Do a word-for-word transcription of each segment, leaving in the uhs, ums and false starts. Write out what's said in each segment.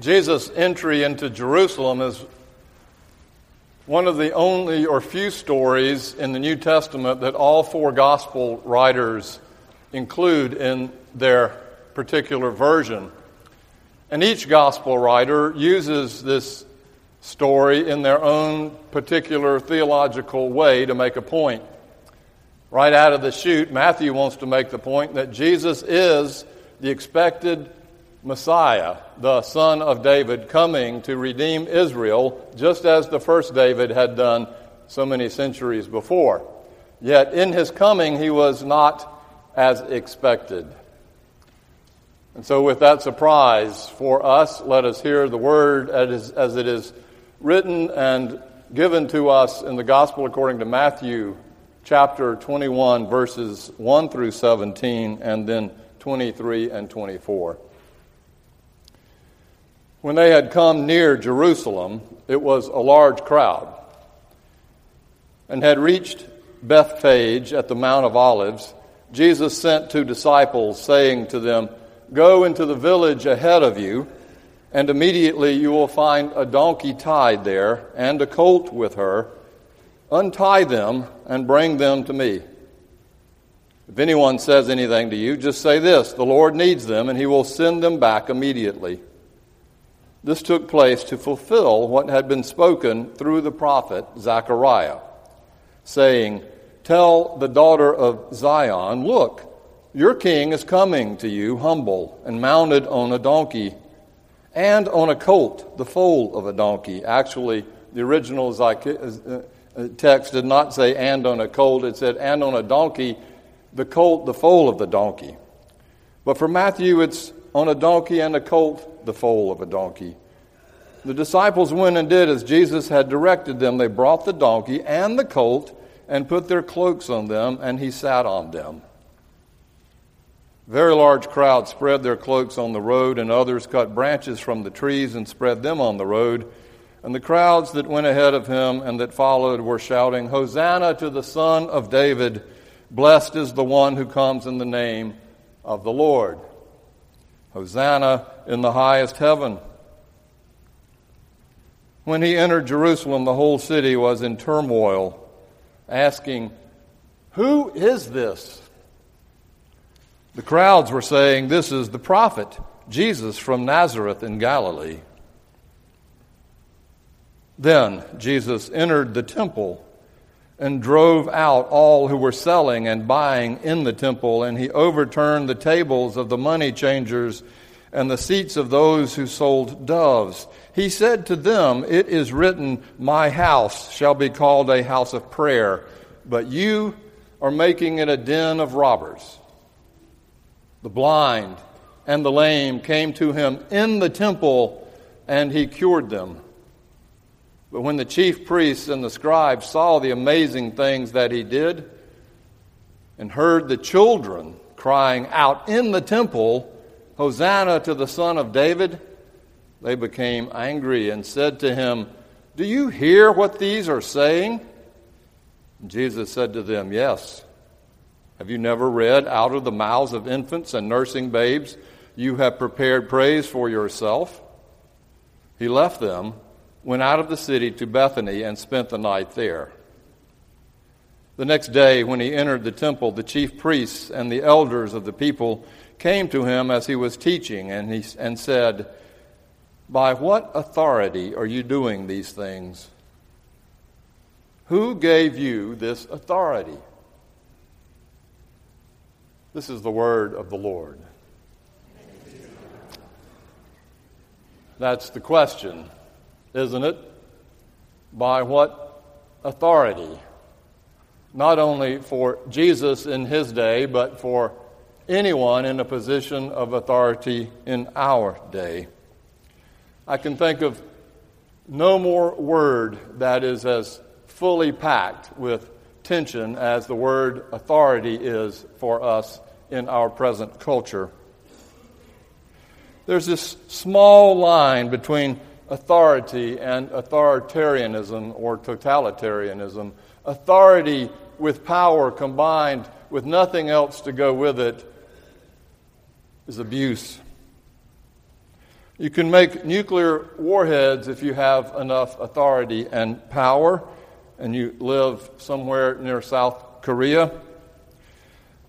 Jesus' entry into Jerusalem is one of the only or few stories in the New Testament that all four gospel writers include in their particular version. And each gospel writer uses this story in their own particular theological way to make a point. Right out of the chute, Matthew wants to make the point that Jesus is the expected Messiah, the son of David, coming to redeem Israel, just as the first David had done so many centuries before. Yet in his coming, he was not as expected. And so with that surprise for us, let us hear the word as it is written and given to us in the gospel according to Matthew chapter twenty-one, verses one through seventeen, and then twenty-three and twenty-four. When they had come near Jerusalem, it was a large crowd, and had reached Bethphage at the Mount of Olives, Jesus sent two disciples, saying to them, "Go into the village ahead of you, and immediately you will find a donkey tied there, and a colt with her. Untie them and bring them to me. If anyone says anything to you, just say this, 'The Lord needs them,' and he will send them back immediately." This took place to fulfill what had been spoken through the prophet Zechariah, saying, "Tell the daughter of Zion, look, your king is coming to you humble and mounted on a donkey and on a colt, the foal of a donkey." Actually, the original text did not say "and on a colt," it said "and on a donkey, the colt, the foal of the donkey." But for Matthew, it's "on a donkey and a colt, the foal of a donkey." The disciples went and did as Jesus had directed them. They brought the donkey and the colt and put their cloaks on them, and he sat on them. A very large crowd spread their cloaks on the road, and others cut branches from the trees and spread them on the road. And the crowds that went ahead of him and that followed were shouting, "Hosanna to the Son of David! Blessed is the one who comes in the name of the Lord. Hosanna in the highest heaven." When he entered Jerusalem, the whole city was in turmoil, asking, "Who is this?" The crowds were saying, "This is the prophet, Jesus from Nazareth in Galilee." Then Jesus entered the temple and drove out all who were selling and buying in the temple, and he overturned the tables of the money changers and the seats of those who sold doves. He said to them, "It is written, 'My house shall be called a house of prayer,' but you are making it a den of robbers." The blind and the lame came to him in the temple, and he cured them. But when the chief priests and the scribes saw the amazing things that he did and heard the children crying out in the temple, "Hosanna to the Son of David," they became angry and said to him, "Do you hear what these are saying?" And Jesus said to them, "Yes. Have you never read, 'Out of the mouths of infants and nursing babes, you have prepared praise for yourself?'" He left them, went out of the city to Bethany, and spent the night there. The next day, when he entered the temple, the chief priests and the elders of the people came to him as he was teaching, and he and said, "By what authority are you doing these things? Who gave you this authority?" This is the word of the Lord. That's the question, isn't it? By what authority? Not only for Jesus in his day, but for anyone in a position of authority in our day. I can think of no more word that is as fully packed with tension as the word authority is for us in our present culture. There's this small line between authority and authoritarianism or totalitarianism. Authority with power combined with nothing else to go with it is abuse. You can make nuclear warheads if you have enough authority and power, and you live somewhere near South Korea.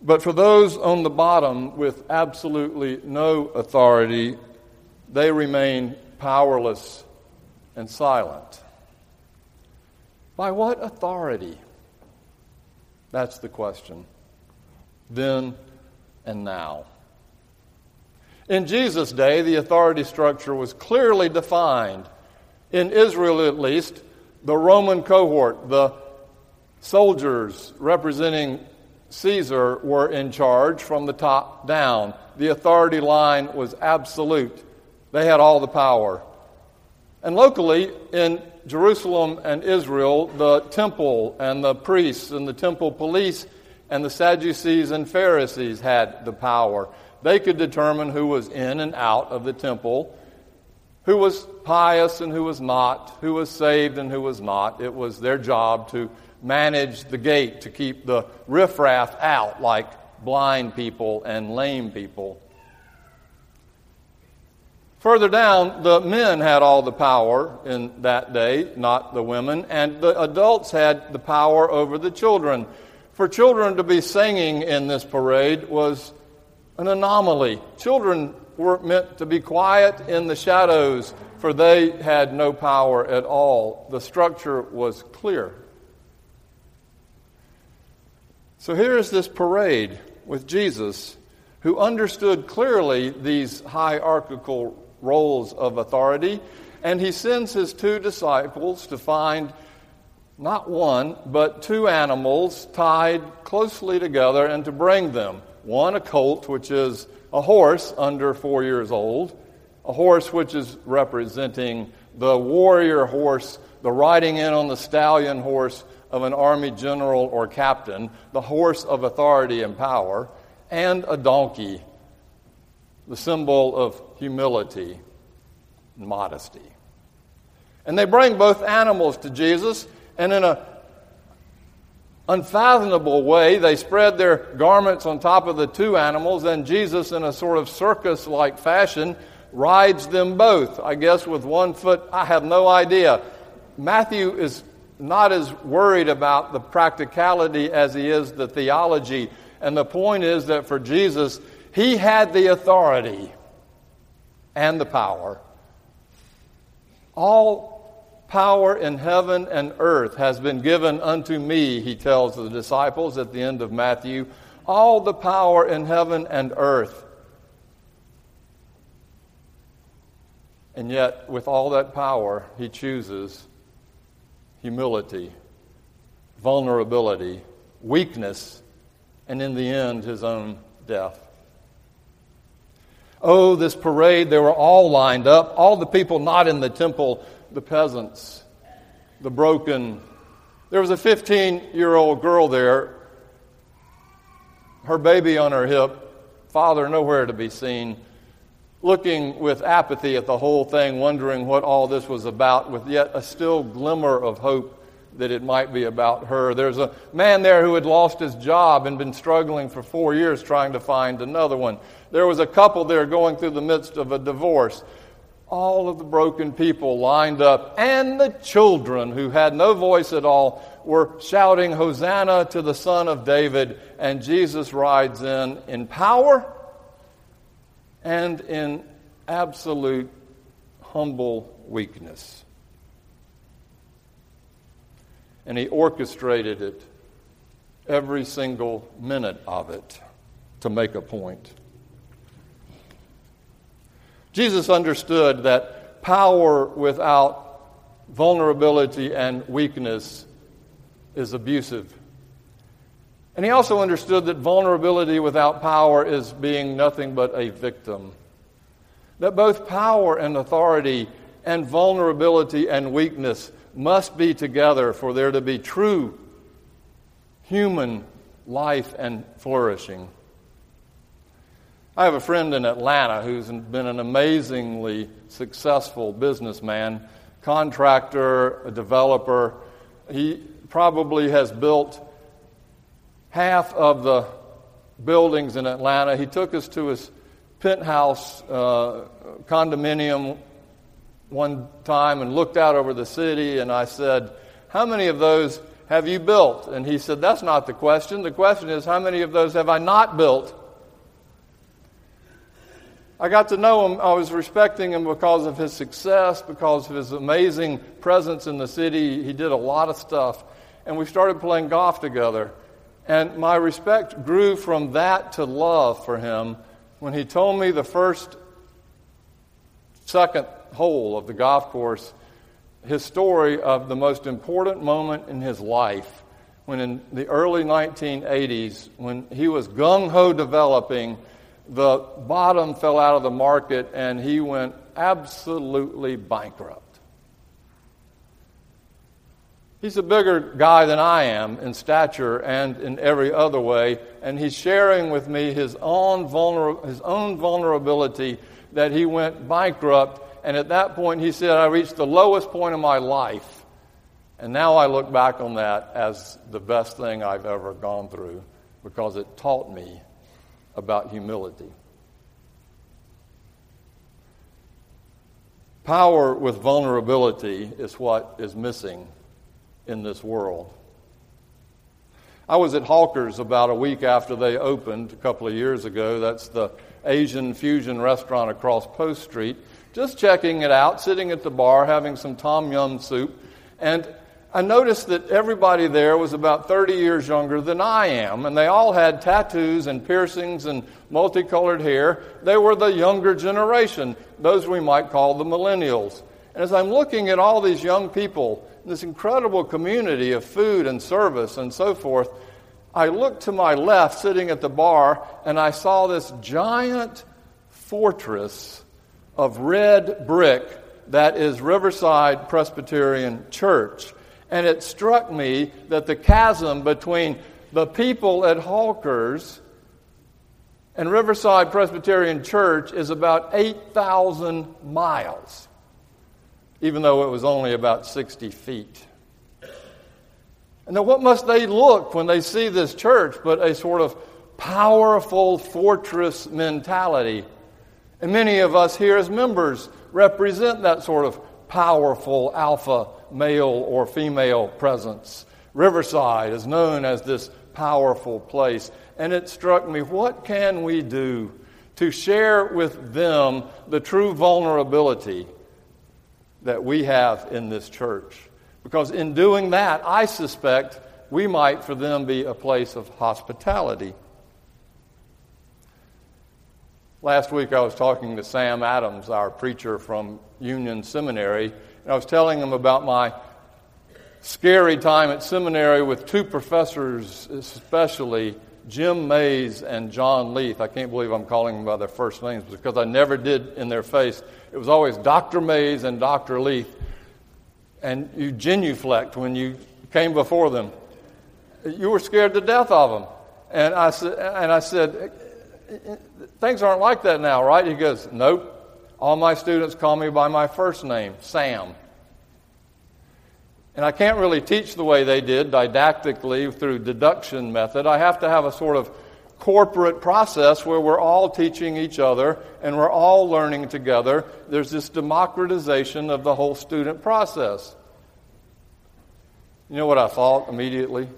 But for those on the bottom with absolutely no authority, they remain powerless and silent. By what authority? That's the question. Then and now. In Jesus' day, the authority structure was clearly defined. In Israel, at least, the Roman cohort, the soldiers representing Caesar, were in charge from the top down. The authority line was absolute. They had all the power. And locally, in Jerusalem and Israel, the temple and the priests and the temple police and the Sadducees and Pharisees had the power. They could determine who was in and out of the temple, who was pious and who was not, who was saved and who was not. It was their job to manage the gate, to keep the riffraff out, like blind people and lame people. Further down, the men had all the power in that day, not the women, and the adults had the power over the children. For children to be singing in this parade was an anomaly. Children were meant to be quiet in the shadows, for they had no power at all. The structure was clear. So here is this parade with Jesus, who understood clearly these hierarchical roles of authority, and he sends his two disciples to find not one, but two animals tied closely together and to bring them. One, a colt, which is a horse under four years old, a horse which is representing the warrior horse, the riding in on the stallion horse of an army general or captain, the horse of authority and power, and a donkey, the symbol of humility and modesty. And they bring both animals to Jesus, and in a unfathomable way, they spread their garments on top of the two animals, and Jesus, in a sort of circus-like fashion, rides them both, I guess with one foot. I have no idea. Matthew is not as worried about the practicality as he is the theology, and the point is that for Jesus, he had the authority and the power. All power in heaven and earth has been given unto me, he tells the disciples at the end of Matthew. All the power in heaven and earth. And yet, with all that power, he chooses humility, vulnerability, weakness, and in the end, his own death. Oh, this parade, they were all lined up. All the people not in the temple, the peasants, the broken. There was a fifteen-year-old girl there, her baby on her hip, father nowhere to be seen, looking with apathy at the whole thing, wondering what all this was about, with yet a still glimmer of hope that it might be about her. There's a man there who had lost his job and been struggling for four years trying to find another one. There was a couple there going through the midst of a divorce. All of the broken people lined up, and the children who had no voice at all were shouting, "Hosanna to the Son of David," and Jesus rides in in power and in absolute humble weakness. And he orchestrated it, every single minute of it, to make a point. Jesus understood that power without vulnerability and weakness is abusive. And he also understood that vulnerability without power is being nothing but a victim. That both power and authority and vulnerability and weakness must be together for there to be true human life and flourishing. I have a friend in Atlanta who's been an amazingly successful businessman, contractor, a developer. He probably has built half of the buildings in Atlanta. He took us to his penthouse uh, condominium one time and looked out over the city, and I said, how many of those have you built? And he said, that's not the question. The question is, how many of those have I not built? I got to know him. I was respecting him because of his success, because of his amazing presence in the city. He did a lot of stuff. And we started playing golf together. And my respect grew from that to love for him when he told me the first, second hole of the golf course, his story of the most important moment in his life, when in the early nineteen eighties, when he was gung-ho developing, the bottom fell out of the market and he went absolutely bankrupt. He's a bigger guy than I am in stature and in every other way, and he's sharing with me his own vulner- his own vulnerability that he went bankrupt. And at that point, he said, I reached the lowest point of my life. And now I look back on that as the best thing I've ever gone through, because it taught me about humility. Power with vulnerability is what is missing in this world. I was at Hawker's about a week after they opened a couple of years ago. That's the Asian fusion restaurant across Post Street. Just checking it out, sitting at the bar, having some tom yum soup. And I noticed that everybody there was about thirty years younger than I am, and they all had tattoos and piercings and multicolored hair. They were the younger generation, those we might call the millennials. And as I'm looking at all these young people, this incredible community of food and service and so forth, I looked to my left, sitting at the bar, and I saw this giant fortress of red brick that is Riverside Presbyterian Church. And it struck me that the chasm between the people at Hawker's and Riverside Presbyterian Church is about eight thousand miles, even though it was only about sixty feet. And now what must they look when they see this church but a sort of powerful fortress mentality? And many of us here as members represent that sort of powerful alpha male or female presence. Riverside is known as this powerful place. And it struck me, what can we do to share with them the true vulnerability that we have in this church? Because in doing that, I suspect we might for them be a place of hospitality. Last week I was talking to Sam Adams, our preacher from Union Seminary, and I was telling him about my scary time at seminary with two professors, especially Jim Mays and John Leith. I can't believe I'm calling them by their first names because I never did in their face. It was always Doctor Mays and Doctor Leith, and you genuflect when you came before them. You were scared to death of them. And I, and I said, things aren't like that now, right? He goes, nope. All my students call me by my first name, Sam. And I can't really teach the way they did, didactically, through deduction method. I have to have a sort of corporate process where we're all teaching each other and we're all learning together. There's this democratization of the whole student process. You know what I thought immediately?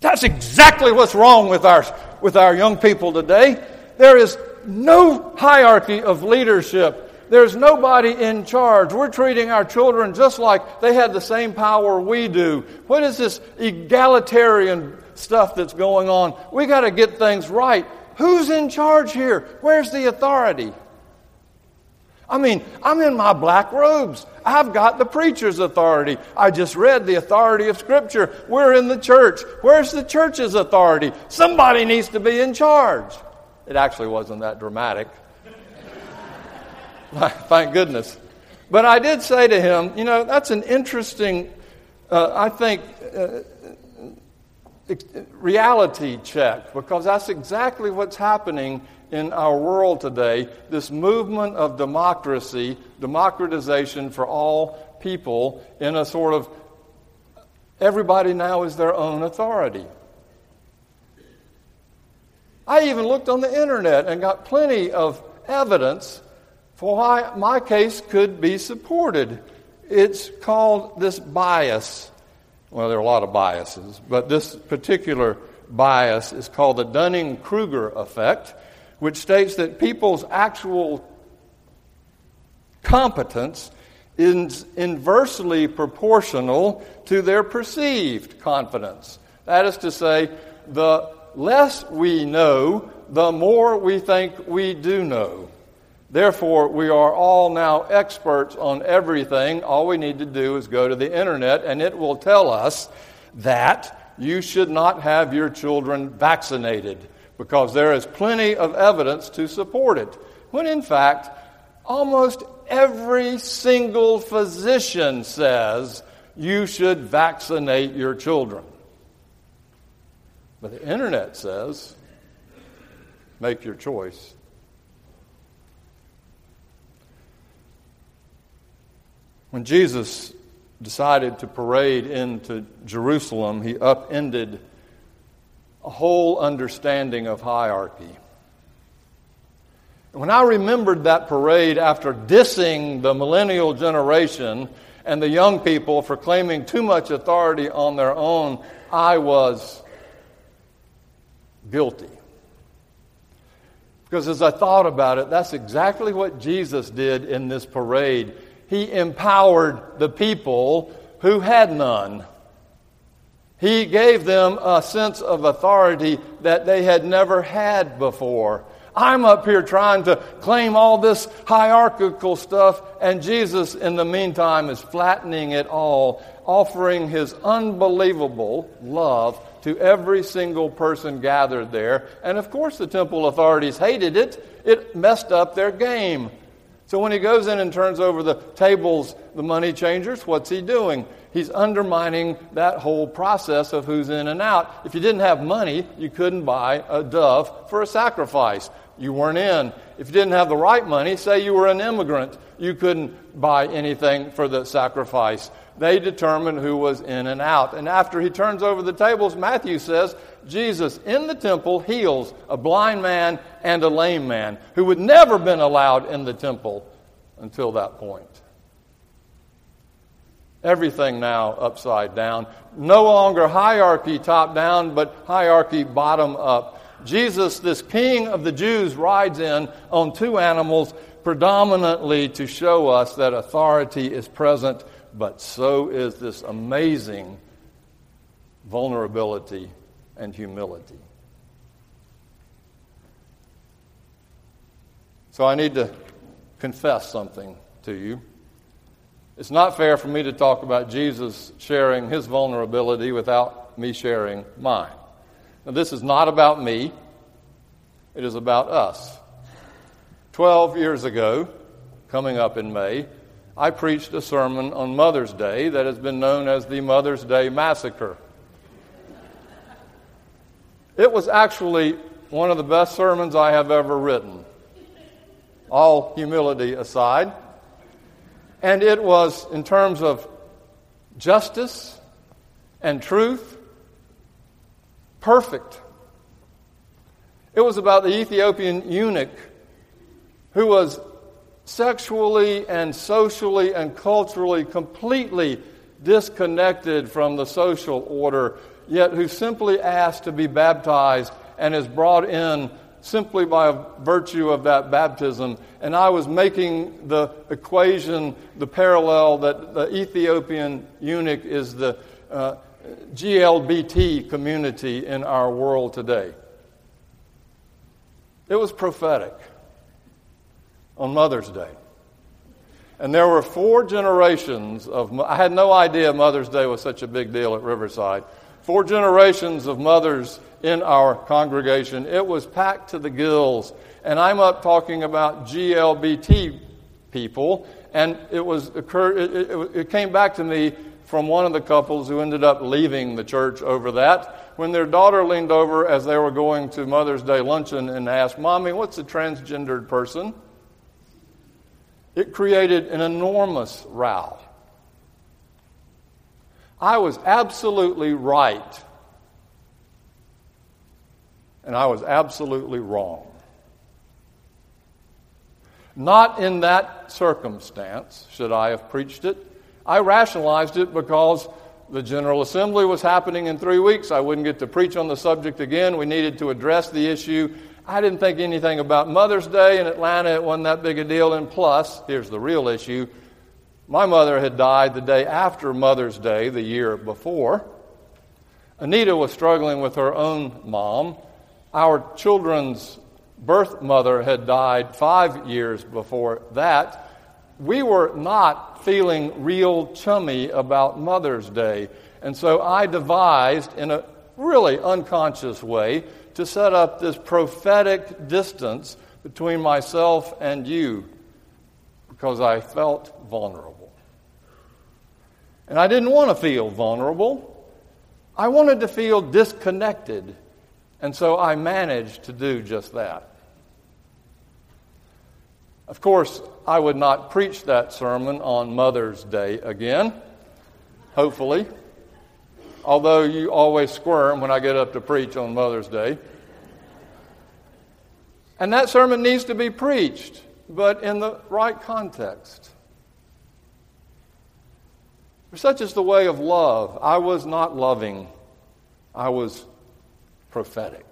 That's exactly what's wrong with our with our young people today. There is no hierarchy of leadership. There's nobody in charge. We're treating our children just like they had the same power we do. What is this egalitarian stuff that's going on? We got to get things right. Who's in charge here? Where's the authority? I mean, I'm in my black robes. I've got the preacher's authority. I just read the authority of Scripture. We're in the church. Where's the church's authority? Somebody needs to be in charge. It actually wasn't that dramatic. Thank goodness. But I did say to him, you know, that's an interesting, uh, I think, uh, reality check, because that's exactly what's happening in our world today, this movement of democracy, democratization for all people in a sort of everybody now is their own authority. I even looked on the internet and got plenty of evidence for why my case could be supported. It's called this bias. Well, there are a lot of biases, but this particular bias is called the Dunning-Kruger effect, which states that people's actual competence is inversely proportional to their perceived confidence. That is to say, the less we know, the more we think we do know. Therefore, we are all now experts on everything. All we need to do is go to the internet, and it will tell us that you should not have your children vaccinated because there is plenty of evidence to support it. When in fact, almost every single physician says you should vaccinate your children. But the internet says, make your choice. When Jesus decided to parade into Jerusalem, he upended a whole understanding of hierarchy. When I remembered that parade after dissing the millennial generation and the young people for claiming too much authority on their own, I was guilty. Because as I thought about it, that's exactly what Jesus did in this parade. He empowered the people who had none. He gave them a sense of authority that they had never had before. I'm up here trying to claim all this hierarchical stuff, and Jesus, in the meantime, is flattening it all, offering his unbelievable love to every single person gathered there. And of course the temple authorities hated it. It messed up their game. So when he goes in and turns over the tables, the money changers, what's he doing? He's undermining that whole process of who's in and out. If you didn't have money, you couldn't buy a dove for a sacrifice. You weren't in. If you didn't have the right money, say you were an immigrant, you couldn't buy anything for the sacrifice. They determined who was in and out. And after he turns over the tables, Matthew says, Jesus in the temple heals a blind man and a lame man who would never been allowed in the temple until that point. Everything now upside down. No longer hierarchy top down, but hierarchy bottom up. Jesus, this King of the Jews, rides in on two animals predominantly to show us that authority is present, but so is this amazing vulnerability and humility. So I need to confess something to you. It's not fair for me to talk about Jesus sharing his vulnerability without me sharing mine. Now, this is not about me. It is about us. Twelve years ago, coming up in May, I preached a sermon on Mother's Day that has been known as the Mother's Day Massacre. It was actually one of the best sermons I have ever written. All humility aside. And it was, in terms of justice and truth, perfect. It was about the Ethiopian eunuch who was sexually and socially and culturally completely disconnected from the social order, yet who simply asked to be baptized and is brought in simply by virtue of that baptism. And I was making the equation, the parallel that the Ethiopian eunuch is the uh, G L B T community in our world today. It was prophetic on Mother's Day. And there were four generations of, I had no idea Mother's Day was such a big deal at Riverside. Four generations of mothers in our congregation. It was packed to the gills. And I'm up talking about G L B T people. And it was occur- it, it, it came back to me from one of the couples who ended up leaving the church over that when their daughter leaned over as they were going to Mother's Day luncheon and asked, "Mommy, what's a transgendered person?" It created an enormous row. I was absolutely right, and I was absolutely wrong. Not in that circumstance should I have preached it. I rationalized it because the General Assembly was happening in three weeks. I wouldn't get to preach on the subject again. We needed to address the issue. I didn't think anything about Mother's Day in Atlanta. It wasn't that big a deal. And plus, here's the real issue. My mother had died the day after Mother's Day, the year before. Anita was struggling with her own mom. Our children's birth mother had died five years before that. We were not feeling real chummy about Mother's Day. And so I devised, in a really unconscious way, to set up this prophetic distance between myself and you, because I felt vulnerable. And I didn't want to feel vulnerable. I wanted to feel disconnected. And so I managed to do just that. Of course, I would not preach that sermon on Mother's Day again, hopefully, although you always squirm when I get up to preach on Mother's Day. And that sermon needs to be preached, but in the right context. For such is the way of love. I was not loving. I was prophetic.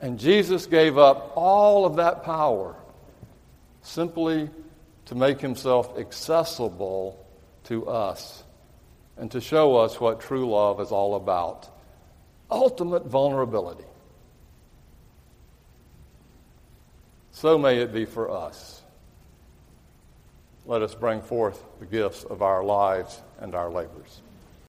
And Jesus gave up all of that power simply to make himself accessible to us and to show us what true love is all about. Ultimate vulnerability. So may it be for us. Let us bring forth the gifts of our lives and our labors.